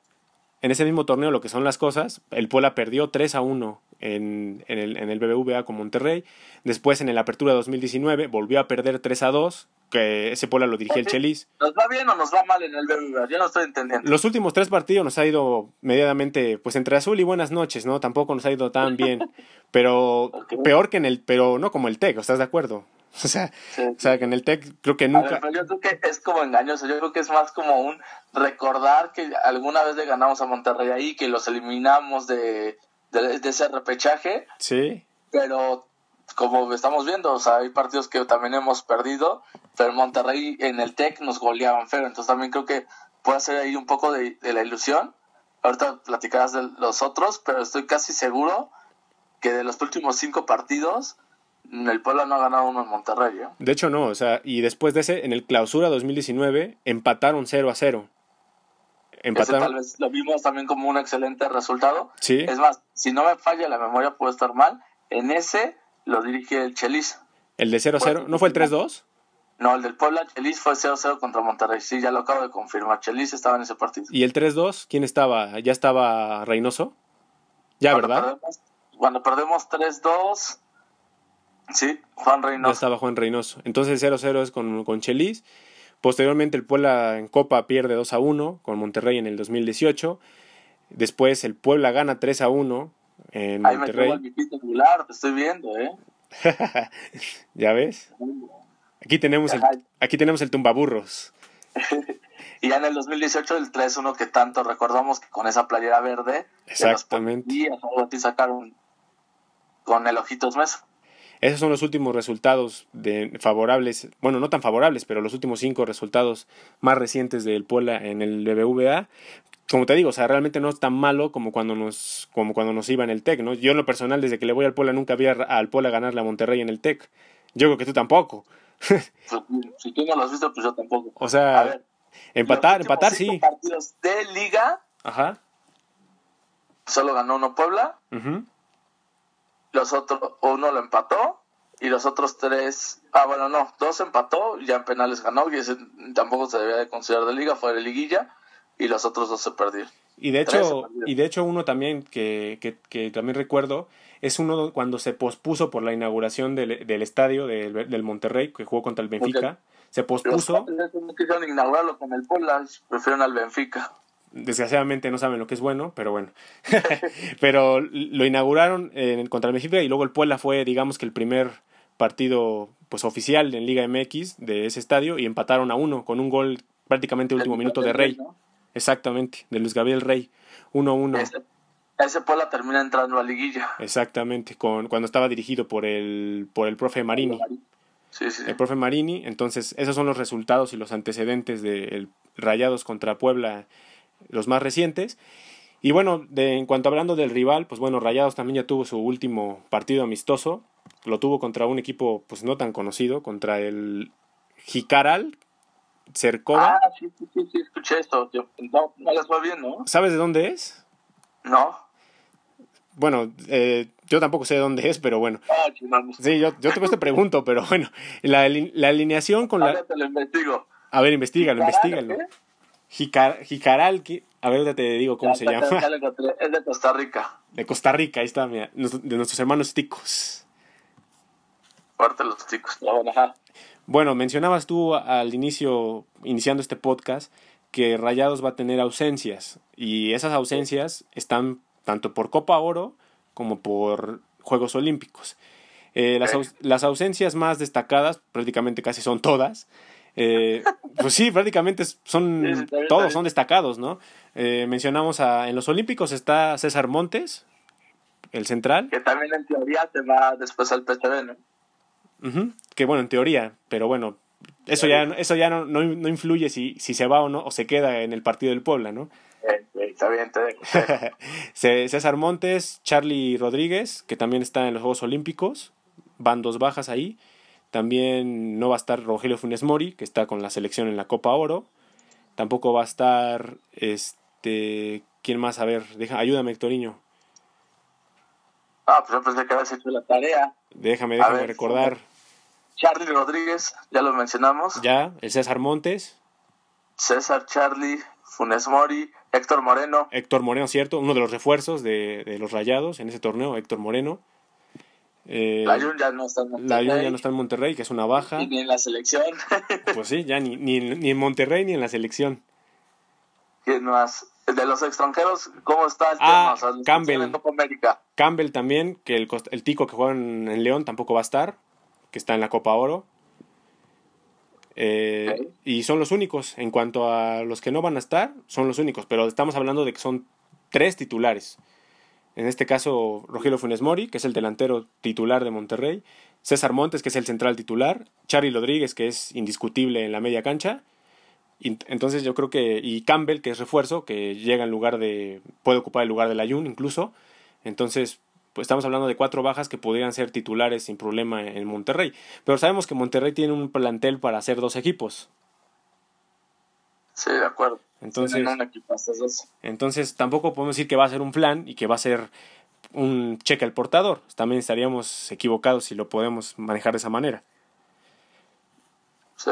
lo que son las cosas, el Puebla perdió 3-1 en el BBVA con Monterrey. Después, en la apertura 2019, volvió a perder 3-2, que ese Puebla lo dirigía el Chelis. ¿Nos va bien o nos va mal en el BBVA? Yo no estoy entendiendo. Los últimos 3 partidos nos ha ido medianamente, pues entre azul y buenas noches, ¿no? Tampoco nos ha ido tan bien, pero okay. Peor que pero no como el TEC, ¿estás de acuerdo? O sea, sí. O sea, que en el TEC creo que nunca... Pero yo creo que es como engañoso, yo creo que es más como un recordar que alguna vez le ganamos a Monterrey ahí, que los eliminamos de ese repechaje, sí, pero como estamos viendo, o sea, hay partidos que también hemos perdido, pero Monterrey en el TEC nos goleaban feo, entonces también creo que puede ser ahí un poco de la ilusión. Ahorita platicarás de los otros, pero estoy casi seguro que de los últimos 5 partidos... El Puebla no ha ganado uno en Monterrey, ¿eh? De hecho, no. O sea, y después de ese, en el Clausura 2019, empataron 0-0. Empataron. Ese tal vez lo vimos también como un excelente resultado. Sí. Es más, si no me falla la memoria, puedo estar mal. En ese lo dirige el Chelis. ¿El de 0-0? ¿No fue el 3-2? No, el del Puebla, Chelis, fue 0-0 contra Monterrey. Sí, ya lo acabo de confirmar. Chelis estaba en ese partido. ¿Y el 3-2? ¿Quién estaba? ¿Ya estaba Reynoso? Ya, cuando, ¿verdad? Cuando perdemos 3-2... Sí, Juan Reynoso. Ya estaba Juan Reynoso. Entonces 0-0 es con Chelis. Posteriormente el Puebla en Copa pierde 2-1 con Monterrey en el 2018. Después el Puebla gana 3-1 en Monterrey. Ahí me llevo el equipo titular, te estoy viendo, ¿eh? ¿Ya ves? Aquí tenemos el tumbaburros. Y ya en el 2018 el 3-1 que tanto recordamos, que con esa playera verde. Exactamente. Y a favor te sacaron con el ojitos meso. Esos son los últimos resultados favorables, bueno, no tan favorables, pero los últimos 5 resultados más recientes del Puebla en el BBVA. Como te digo, o sea, realmente no es tan malo como cuando nos iba en el TEC, ¿no? Yo en lo personal, desde que le voy al Puebla, nunca vi al Puebla ganarle a Monterrey en el TEC. Yo creo que tú tampoco. Si tú no lo has visto, pues yo tampoco. O sea, ver, empatar sí. Los partidos de Liga, ajá, solo ganó uno Puebla. Uh-huh. Los otros, uno lo empató y los otros 3, dos empató, ya en penales ganó, y ese tampoco se debía de considerar de liga, fue de liguilla, y los otros 2 se perdieron. Y de hecho uno también que también recuerdo, es uno cuando se pospuso por la inauguración del estadio del Monterrey, que jugó contra el Benfica, se pospuso. Los no quisieron inaugurarlo con el Puebla, prefieren al Benfica. Desgraciadamente no saben lo que es bueno. Pero lo inauguraron contra el México, y luego el Puebla fue, digamos, que el primer partido pues oficial en Liga MX de ese estadio, y empataron 1 con un gol prácticamente último minuto de Rey, ¿no? Exactamente, de Luis Gabriel Rey, 1-1. Ese Puebla termina entrando a liguilla. Exactamente, cuando estaba dirigido por el profe Marini. Sí. El profe Marini. Entonces esos son los resultados y los antecedentes de Rayados contra Puebla, los más recientes. Y bueno, en cuanto hablando del rival, pues bueno, Rayados también ya tuvo su último partido amistoso, lo tuvo contra un equipo pues no tan conocido, contra el Jicaral, Cercova. Ah, sí, escuché esto, no les va bien, ¿no? ¿Sabes de dónde es? No. Bueno, yo tampoco sé de dónde es, pero bueno. Ah, sí, yo te pregunto, pero bueno, la alineación con ahora la... Te lo investigo. A ver, investígalo. ¿Qué? Jicaral, a ver, te digo cómo se llama. Es de Costa Rica. De Costa Rica, ahí está, mira, de nuestros hermanos ticos. Parte de los ticos. Bueno, mencionabas tú al inicio, iniciando este podcast, que Rayados va a tener ausencias, y esas ausencias están tanto por Copa Oro como por Juegos Olímpicos. Las ausencias más destacadas, prácticamente casi son todas. Pues sí, prácticamente todos son destacados, ¿no? Mencionamos en los Olímpicos está César Montes, el central. Que también en teoría se va después al PCB, ¿no? Uh-huh. Que bueno, en teoría, pero bueno, eso ya no influye si se va o no, o se queda en el partido del Puebla, ¿no? Está bien, te dejo. César Montes, Charly Rodríguez, que también está en los Juegos Olímpicos, van 2 bajas ahí. También no va a estar Rogelio Funes Mori, que está con la selección en la Copa Oro. Tampoco va a estar ¿quién más? A ver, ayúdame, Héctor Niño. Ah, pues yo pensé que habías hecho la tarea. Déjame recordar. Charly Rodríguez, ya lo mencionamos. Ya, el César Montes. César, Charly, Funes Mori, Héctor Moreno. Héctor Moreno, cierto, uno de los refuerzos de los Rayados en ese torneo, Héctor Moreno. La Jun ya no está en Monterrey. Que es una baja. Y ni en la selección. Pues sí, ya ni en Monterrey ni en la selección. ¿Quién más? De los extranjeros, ¿cómo está el tema? O sea, Campbell. Campbell también, que el tico que juega en León tampoco va a estar, que está en la Copa Oro. Okay. Y son los únicos. En cuanto a los que no van a estar, son los únicos. Pero estamos hablando de que son 3 titulares. En este caso, Rogelio Funes Mori, que es el delantero titular de Monterrey, César Montes, que es el central titular, Charly Rodríguez, que es indiscutible en la media cancha, entonces yo creo que, y Campbell, que es refuerzo, que llega en lugar puede ocupar el lugar de Layún incluso, entonces pues estamos hablando de 4 bajas que podrían ser titulares sin problema en Monterrey. Pero sabemos que Monterrey tiene un plantel para hacer 2 equipos. Sí, de acuerdo. Entonces tampoco podemos decir que va a ser un plan y que va a ser un cheque al portador. También estaríamos equivocados si lo podemos manejar de esa manera. Sí.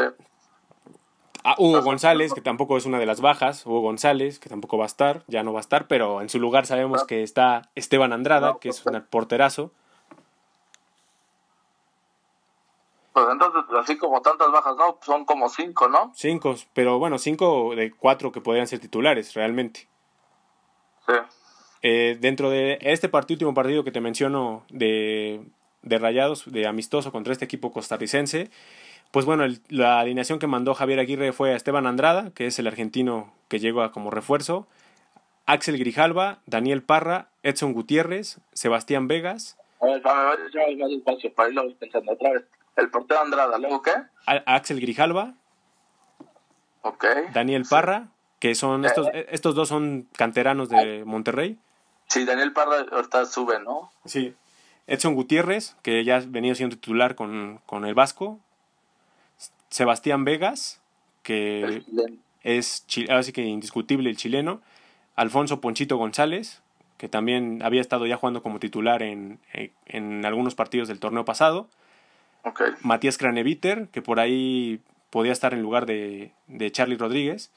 Hugo González, que tampoco es una de las bajas. Hugo González, que tampoco va a estar, ya no va a estar, pero en su lugar sabemos que está Esteban Andrada, que es un porterazo. Pues entonces, así como tantas bajas, ¿no? Son como 5, ¿no? 5, pero bueno, 5 de 4 que podrían ser titulares, realmente. Sí. Dentro de este partido, último partido que te menciono de Rayados, de amistoso contra este equipo costarricense, pues bueno, la alineación que mandó Javier Aguirre fue a Esteban Andrada, que es el argentino que llegó como refuerzo, Axel Grijalva, Daniel Parra, Edson Gutiérrez, Sebastián Vegas. A ver, ya me más despacio para irlo pensando otra vez. El portero Andrada, ¿luego qué? Axel Grijalva. Ok. Daniel Parra, que son estos 2 son canteranos de Monterrey. Sí, Daniel Parra ahorita sube, ¿no? Sí. Edson Gutiérrez, que ya ha venido siendo titular con el Vasco. Sebastián Vegas, que es así que indiscutible el chileno. Alfonso Ponchito González, que también había estado ya jugando como titular en algunos partidos del torneo pasado. Okay. Matías Craneviter, que por ahí podía estar en lugar de Charly Rodríguez.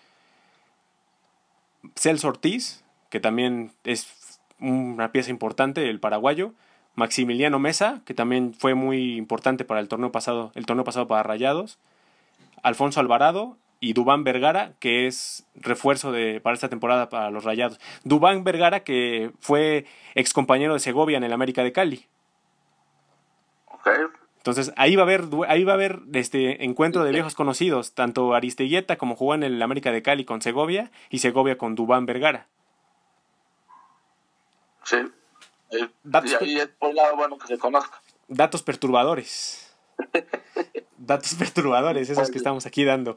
Celso Ortiz, que también es una pieza importante, el paraguayo. Maximiliano Mesa, que también fue muy importante para el torneo pasado para Rayados. Alfonso Alvarado y Dubán Vergara, que es refuerzo para esta temporada para los Rayados. Dubán Vergara, que fue excompañero de Segovia en el América de Cali. Okay. Entonces, ahí va a haber este encuentro de viejos conocidos, tanto Aristeguieta, como jugó en el América de Cali con Segovia, y Segovia con Dubán Vergara. Sí. Y es por lado bueno que se conozca. Datos perturbadores. Esos que estamos aquí dando.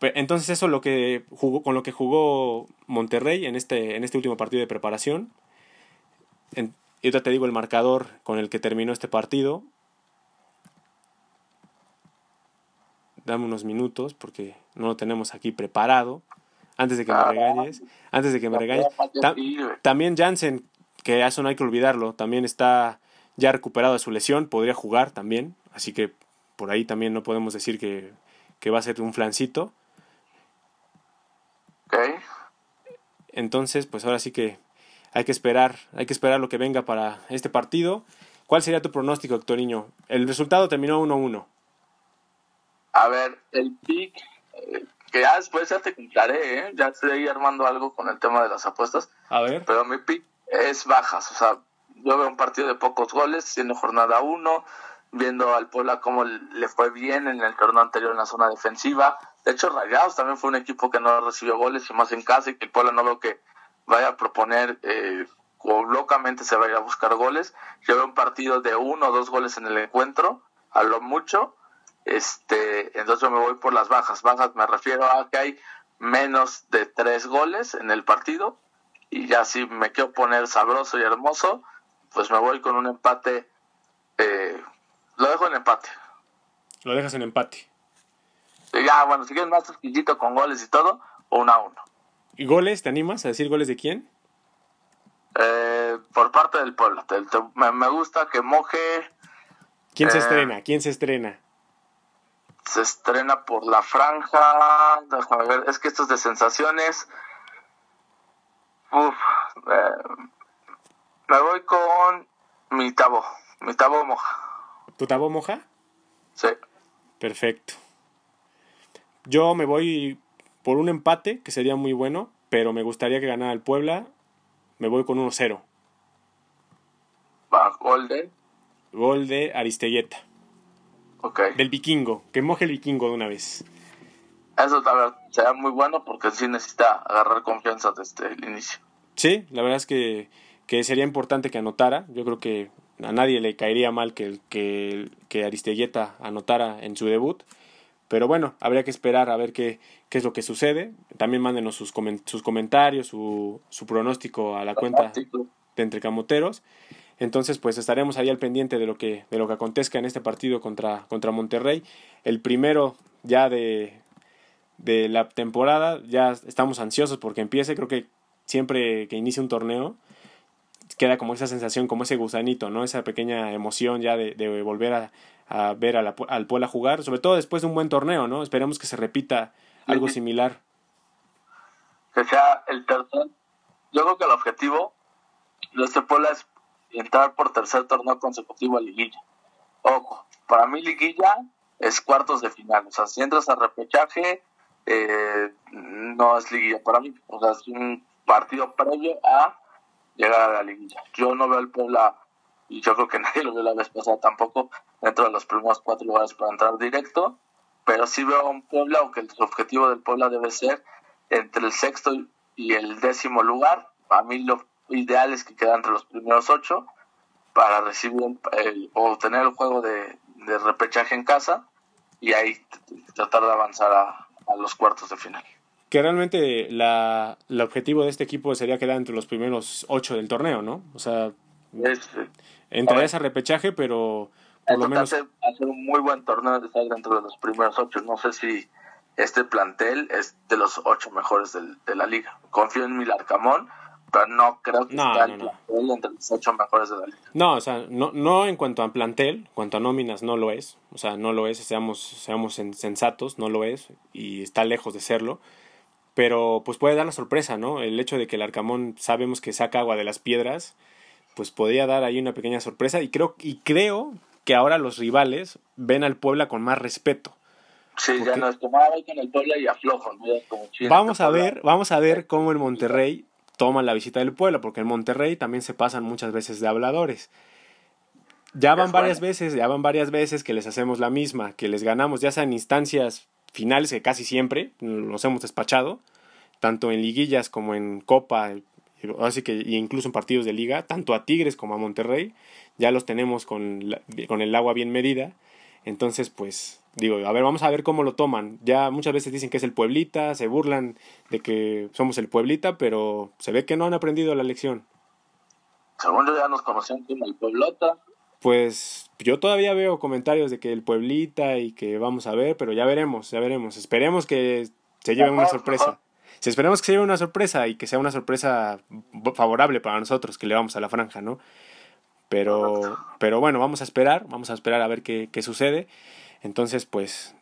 Entonces eso con lo que jugó Monterrey en este último partido de preparación. Y ahorita te digo el marcador con el que terminó este partido. Dame unos minutos porque no lo tenemos aquí preparado. Antes de que me regañes. También Jansen, que eso no hay que olvidarlo, también está ya recuperado de su lesión, podría jugar también, así que por ahí también no podemos decir que va a ser un flancito. Okay. Entonces, pues ahora sí que hay que esperar lo que venga para este partido. ¿Cuál sería tu pronóstico, Héctor Niño? El resultado terminó 1-1. A ver, el pick, que ya después ya te contaré, ya estoy armando algo con el tema de las apuestas. A ver. Pero mi pick es bajas, o sea, yo veo un partido de pocos goles, siendo jornada 1, viendo al Puebla cómo le fue bien en el torneo anterior en la zona defensiva. De hecho, Rayados también fue un equipo que no recibió goles y más en casa, y que el Puebla no veo que vaya a proponer o locamente se vaya a buscar goles. Yo veo un partido de 1 o 2 goles en el encuentro, a lo mucho. Entonces yo me voy por las bajas, me refiero a que hay menos de 3 goles en el partido. Y ya si me quiero poner sabroso y hermoso, pues me voy con un empate. Lo dejo en empate. Lo dejas en empate. Y ya, bueno, si quieres más tranquilito con goles y todo, 1-1. ¿Y goles? ¿Te animas a decir goles de quién? Por parte del Puebla. Me gusta que moje. ¿Quién se estrena? Se estrena por la franja. Déjame ver, es que esto es de sensaciones. Me voy con mi Tabo. Mi Tabo moja. ¿Tu Tabo moja? Sí. Perfecto. Yo me voy por un empate, que sería muy bueno, pero me gustaría que ganara el Puebla. Me voy con 1-0. Gol de Aristeguieta. Ok. Del vikingo. Que moje el vikingo de una vez. Eso será muy bueno porque sí necesita agarrar confianza desde el inicio. Sí, la verdad es que sería importante que anotara. Yo creo que a nadie le caería mal que Aristeguieta anotara en su debut. Pero bueno, habría que esperar a ver qué es lo que sucede. También mándenos sus comentarios, su pronóstico a la cuenta de Entre Camoteros. Entonces, pues estaremos ahí al pendiente de lo que acontezca en este partido contra Monterrey. El primero ya de la temporada, ya estamos ansiosos porque empiece. Creo que siempre que inicia un torneo queda como esa sensación, como ese gusanito, ¿no? Esa pequeña emoción ya de volver a ver al Puebla jugar, sobre todo después de un buen torneo, ¿no? Esperemos que se repita algo similar. Que sea el tercer. Yo creo que el objetivo de este Puebla es entrar por tercer torneo consecutivo a liguilla. Ojo, para mí liguilla es cuartos de final. O sea, si entras a repechaje, no es liguilla para mí. O sea, es un partido previo a llegar a la liguilla. Yo no veo al Puebla, y yo creo que nadie lo vio la vez pasada tampoco, dentro de los primeros 4 lugares para entrar directo, pero sí veo a un Puebla, aunque el objetivo del Puebla debe ser entre el 6º y el 10º lugar. Para mí lo ideal es que quede entre los primeros 8 para recibir o tener el juego de repechaje en casa, y ahí tratar de avanzar a los cuartos de final. Que realmente el objetivo de este equipo sería quedar entre los primeros 8 del torneo, ¿no? O sea, entraría ese repechaje, pero por lo menos hacer un muy buen torneo de estar dentro de los primeros 8. No sé si este plantel es de los 8 mejores de la liga. Confío en mi Larcamón, pero no creo que esté el plantel entre los 8 mejores de la liga. No, o sea, no en cuanto a plantel, en cuanto a nóminas, no lo es. O sea, no lo es, seamos sensatos, no lo es, y está lejos de serlo. Pero pues puede dar la sorpresa, ¿no? El hecho de que el Larcamón sabemos que saca agua de las piedras, pues podría dar ahí una pequeña sorpresa. Y creo que ahora los rivales ven al Puebla con más respeto. Sí, porque ya nos tomaba con el Puebla y aflojo, ¿no? Como vamos a ver cómo el Monterrey toma la visita del Puebla, porque en Monterrey también se pasan muchas veces de habladores. Ya van varias veces que les hacemos la misma, que les ganamos, ya sea en instancias finales, que casi siempre los hemos despachado, tanto en liguillas como en Copa, así que incluso en partidos de liga, tanto a Tigres como a Monterrey, ya los tenemos con el agua bien medida. Entonces, pues, digo, a ver, vamos a ver cómo lo toman. Ya muchas veces dicen que es el Pueblita, se burlan de que somos el Pueblita, pero se ve que no han aprendido la lección. Según yo, ya nos conocían como el Pueblota. Pues yo todavía veo comentarios de que el Pueblita y que vamos a ver, pero ya veremos. Esperemos que se lleve una sorpresa. Esperemos que se lleve una sorpresa y que sea una sorpresa favorable para nosotros, que le vamos a la franja, ¿no? Pero bueno, vamos a esperar a ver qué sucede. Entonces, pues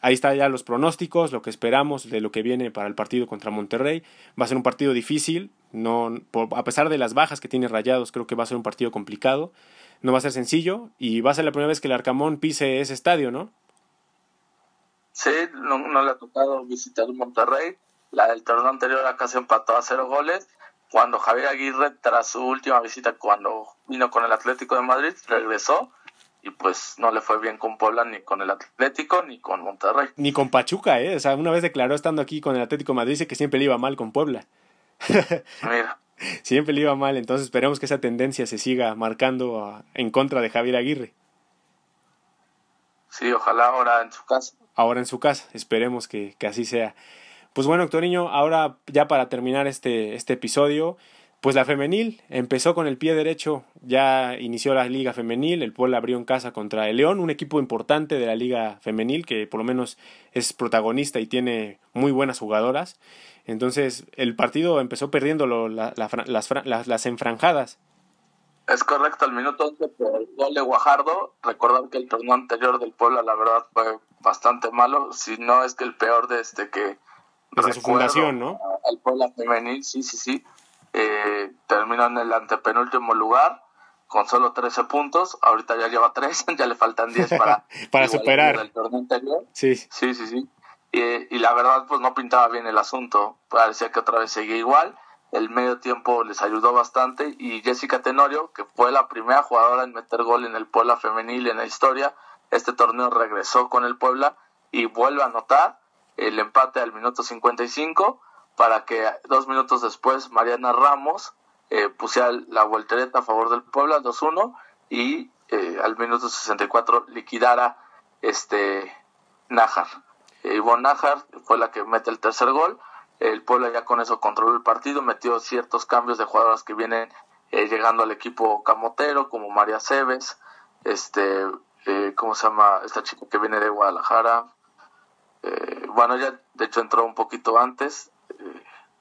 ahí está ya los pronósticos, lo que esperamos de lo que viene para el partido contra Monterrey. Va a ser un partido difícil, a pesar de las bajas que tiene Rayados, creo que va a ser un partido complicado. No va a ser sencillo y va a ser la primera vez que el Larcamón pise ese estadio, ¿no? Sí, no le ha tocado visitar Monterrey. La del torneo anterior acá se empató a 0 goles. Cuando Javier Aguirre, tras su última visita, cuando vino con el Atlético de Madrid, regresó y pues no le fue bien con Puebla, ni con el Atlético, ni con Monterrey. Ni con Pachuca, ¿eh? O sea, una vez declaró estando aquí con el Atlético de Madrid, dice que siempre le iba mal con Puebla. Mira. Siempre le iba mal, entonces esperemos que esa tendencia se siga marcando en contra de Javier Aguirre. Sí, ojalá ahora en su casa, esperemos que así sea. Pues bueno, Héctor Niño, ahora ya para terminar este episodio, pues la femenil empezó con el pie derecho, ya inició la Liga Femenil, el Puebla abrió en casa contra el León, un equipo importante de la Liga Femenil que por lo menos es protagonista y tiene muy buenas jugadoras. Entonces, el partido empezó perdiendo las enfranjadas. Es correcto, al minuto 11 por el gol de Guajardo. Recordad que el torneo anterior del Puebla, la verdad, fue bastante malo, si no es que el peor desde su fundación, ¿no? El Puebla femenil, sí. Terminó en el antepenúltimo lugar con solo 13 puntos. Ahorita ya lleva 3, ya le faltan 10 para superar el torneo anterior. Sí. Y la verdad, pues no pintaba bien el asunto. Parecía que otra vez seguía igual. El medio tiempo les ayudó bastante. Y Jessica Tenorio, que fue la primera jugadora en meter gol en el Puebla femenil en la historia, este torneo regresó con el Puebla y vuelve a anotar el empate al minuto 55 para que 2 minutos después Mariana Ramos pusiera la voltereta a favor del Puebla 2-1 y al minuto 64 liquidara Nájar. Ivonne Nájar fue la que mete el tercer gol. El Puebla ya con eso controló el partido, metió ciertos cambios de jugadoras que vienen llegando al equipo camotero, como María Cebes, ¿cómo se llama esta chica que viene de Guadalajara? Bueno, ella de hecho entró un poquito antes,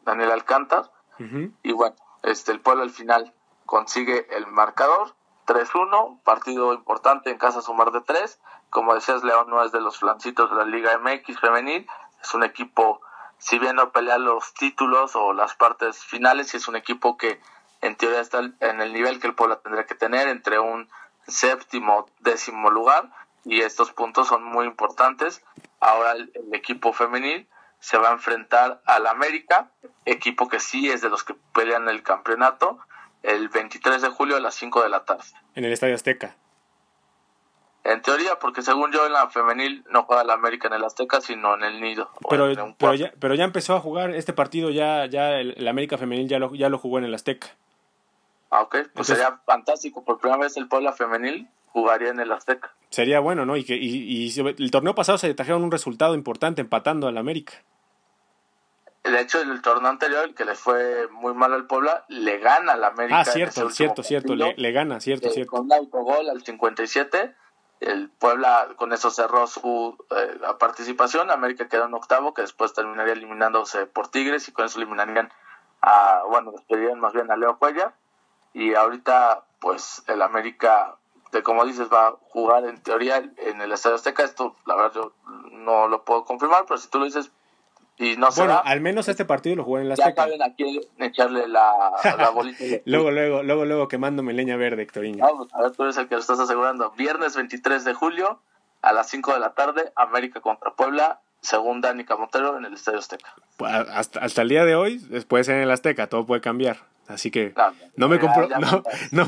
Daniel Alcántar. Uh-huh. Y bueno, el Puebla al final consigue el marcador 3-1, partido importante en casa, sumar de 3. Como decías, León no es de los flancitos de la Liga MX femenil, es un equipo, si bien no pelea los títulos o las partes finales, es un equipo que en teoría está en el nivel que el Puebla tendría que tener, entre un séptimo, décimo lugar, y estos puntos son muy importantes. Ahora el equipo femenil se va a enfrentar al América, equipo que sí es de los que pelean el campeonato, el 23 de julio a las 5 de la tarde. En el Estadio Azteca. En teoría, porque según yo en la femenil no juega la América en el Azteca, sino en el Nido. Pero ya empezó a jugar este partido, ya el América femenil ya lo jugó en el Azteca. Ah, ok. Pues entonces, sería fantástico, por primera vez el Puebla femenil jugaría en el Azteca. Sería bueno, ¿no? Y el torneo pasado se trajeron un resultado importante empatando al América. De hecho, el torneo anterior, el que le fue muy mal al Puebla, le gana al América. Ah, cierto, le gana. Con un autogol al 57, el Puebla con eso cerró su participación. América quedó en octavo, que después terminaría eliminándose por Tigres, y con eso eliminarían despedirían más bien a Leo Cuellar. Y ahorita, pues, el América, como dices, va a jugar en teoría en el Estadio Azteca. Esto, la verdad, yo no lo puedo confirmar, pero si tú lo dices y no se da, al menos este partido lo jugó en el Azteca. Ya saben a quién echarle la bolita. luego quemándome leña verde, Héctorinho. Vamos, a ver, tú eres el que lo estás asegurando. Viernes 23 de julio a las 5 de la tarde, América contra Puebla, según Dani Camotero, en el Estadio Azteca. Hasta el día de hoy, después en el Azteca, todo puede cambiar. Así que no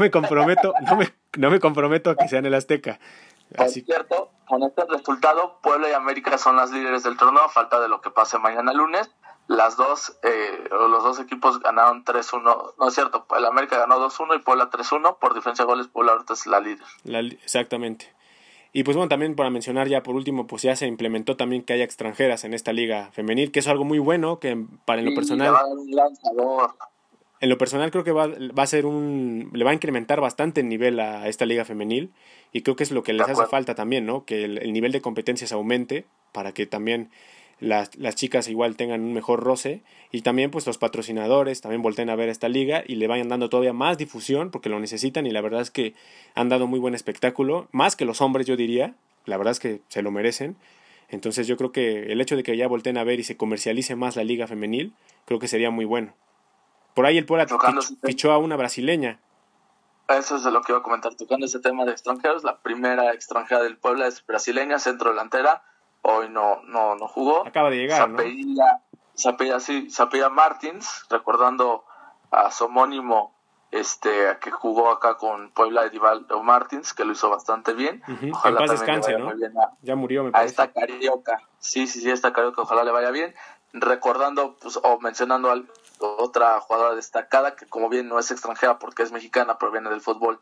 me comprometo a que sea en el Azteca. Así. Por cierto, con este resultado, Puebla y América son las líderes del torneo, a falta de lo que pase mañana lunes. Los dos equipos ganaron 3-1. No es cierto, el América ganó 2-1 y Puebla 3-1. Por diferencia de goles, Puebla ahorita es la líder. Exactamente. Y pues bueno, también para mencionar ya por último, pues ya se implementó también que haya extranjeras en esta liga femenil, que es algo muy bueno, que para en lo personal... En lo personal creo que va a ser le va a incrementar bastante el nivel a esta liga femenil, y creo que es lo que les hace falta también, ¿no? Que el nivel de competencias aumente para que también las chicas igual tengan un mejor roce, y también pues los patrocinadores también volteen a ver esta liga y le vayan dando todavía más difusión porque lo necesitan, y la verdad es que han dado muy buen espectáculo, más que los hombres yo diría, la verdad es que se lo merecen. Entonces yo creo que el hecho de que ya volteen a ver y se comercialice más la liga femenil, creo que sería muy bueno. Por ahí el Puebla fichó a una brasileña. Eso es lo que iba a comentar. Tocando ese tema de extranjeros, la primera extranjera del Puebla es brasileña, centro delantera. Hoy no jugó. Acaba de llegar, Sapella Martins, recordando a su homónimo, que jugó acá con Puebla, Edivaldo Martins, que lo hizo bastante bien. Uh-huh. Ojalá en paz descanse, ¿no? Ya murió, me parece. A esta carioca. Sí, esta carioca, ojalá le vaya bien. Recordando, pues, o mencionando otra jugadora destacada que, como bien no es extranjera porque es mexicana, proviene del fútbol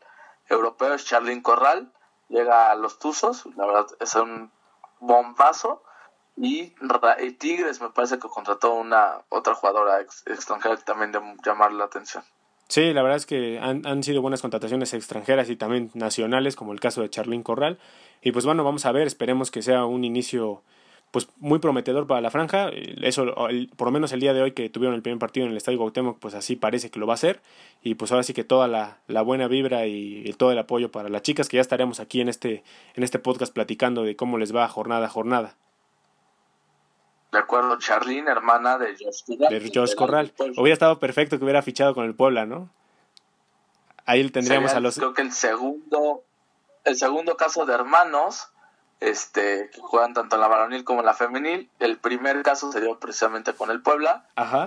europeo, es Charlyn Corral, llega a los Tuzos, la verdad es un bombazo, y Tigres me parece que contrató otra jugadora extranjera que también de llamar la atención. Sí, la verdad es que han sido buenas contrataciones extranjeras y también nacionales, como el caso de Charlyn Corral, y pues bueno, vamos a ver, esperemos que sea un inicio pues muy prometedor para la franja. Eso, por lo menos el día de hoy que tuvieron el primer partido en el Estadio Cuauhtémoc, pues así parece que lo va a hacer, y pues ahora sí que toda la buena vibra y todo el apoyo para las chicas, que ya estaremos aquí en este podcast platicando de cómo les va jornada a jornada. De acuerdo, Charlyn, hermana de Josh Corral. Hubiera estado perfecto que hubiera fichado con el Puebla, ¿no? Ahí tendríamos creo que el segundo caso de hermanos que juegan tanto en la varonil como en la femenil. El primer caso se dio precisamente con el Puebla. Ajá.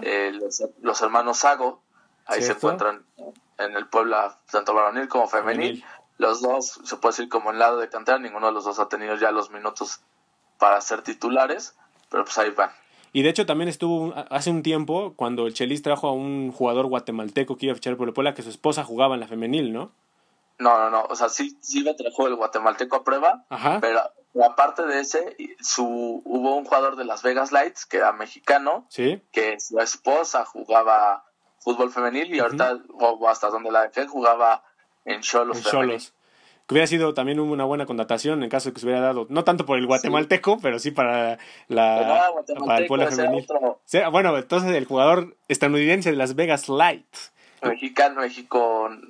Los hermanos Sago, ahí ¿cierto? Se encuentran en el Puebla tanto varonil como femenil. Los dos, se puede decir, como en lado de cantera, ninguno de los dos ha tenido ya los minutos para ser titulares, pero pues ahí van. Y de hecho también estuvo hace un tiempo cuando el Chelis trajo a un jugador guatemalteco que iba a fichar por el Puebla, que su esposa jugaba en la femenil, ¿no? No, o sea, sí me trajo el guatemalteco a prueba. Ajá. Pero aparte de ese, hubo un jugador de Las Vegas Lights, que era mexicano, ¿sí? Que su esposa jugaba fútbol femenil, y ahorita, o hasta donde la dejé, jugaba en Xolos femenil. Que hubiera sido también una buena contratación en caso de que se hubiera dado, no tanto por el guatemalteco, pero sí para la para el Puebla femenil. Sí, bueno, entonces el jugador estadounidense de Las Vegas Light. Mexicano,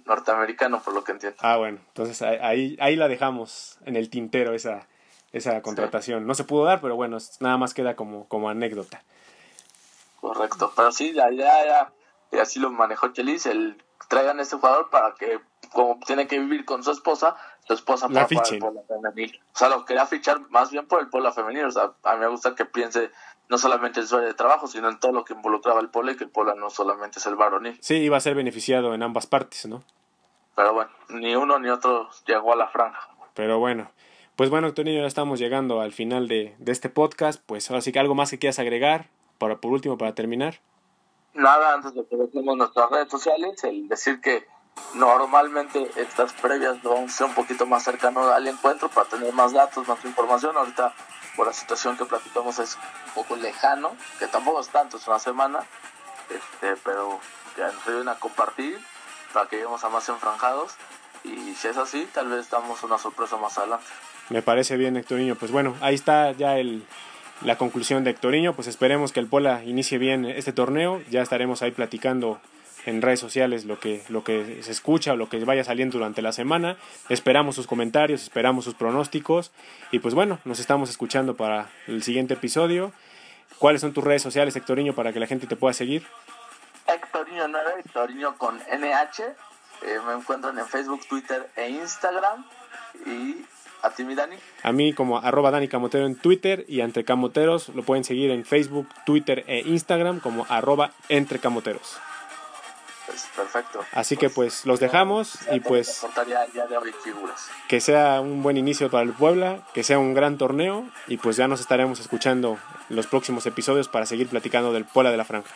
norteamericano, por lo que entiendo. Ah, bueno, entonces ahí la dejamos en el tintero esa contratación. Sí. No se pudo dar, pero bueno, nada más queda como anécdota. Correcto, pero sí, ya así lo manejó Chelis, traigan a este jugador para que, como tiene que vivir con su esposa la fichen por la femenil. O sea, lo quería fichar más bien por el Puebla femenil. O sea, a mí me gusta que piense no solamente en su área de trabajo, sino en todo lo que involucraba el Puebla, y que el Puebla no solamente es el varonil. Sí, iba a ser beneficiado en ambas partes, ¿no? Pero bueno, ni uno ni otro llegó a la franja. Pero bueno, pues bueno, Héctor Niño, ya estamos llegando al final de este podcast. Pues ahora sí, que algo más que quieras agregar, por último, para terminar. Nada, antes de que veamos nuestras redes sociales, el decir que normalmente estas previas lo vamos a hacer un poquito más cercano al encuentro para tener más datos, más información. Ahorita, por la situación que platicamos, es un poco lejano, que tampoco es tanto, es una semana, pero que nos ayuden a compartir para que lleguemos a más enfranjados, y si es así, tal vez damos una sorpresa más adelante. Me parece bien, Héctor Niño. Pues bueno, ahí está ya la conclusión de Héctor Niño. Pues esperemos que el Puebla inicie bien este torneo. Ya estaremos ahí platicando en redes sociales lo que se escucha o lo que vaya saliendo durante la semana. Esperamos sus comentarios, esperamos sus pronósticos, y pues bueno, nos estamos escuchando para el siguiente episodio. ¿Cuáles son tus redes sociales, Héctor Niño, para que la gente te pueda seguir? Héctor Niño 9, Héctor Niño con NH. Me encuentran en Facebook, Twitter e Instagram. Y ¿a ti, mi Dani? A mí como @DaniCamotero en Twitter, y a Entre Camoteros lo pueden seguir en Facebook, Twitter e Instagram como @EntreCamoteros. Pues perfecto. Así que pues los dejamos, y pues que sea un buen inicio para el Puebla, que sea un gran torneo, y pues ya nos estaremos escuchando en los próximos episodios para seguir platicando del Puebla de la Franja.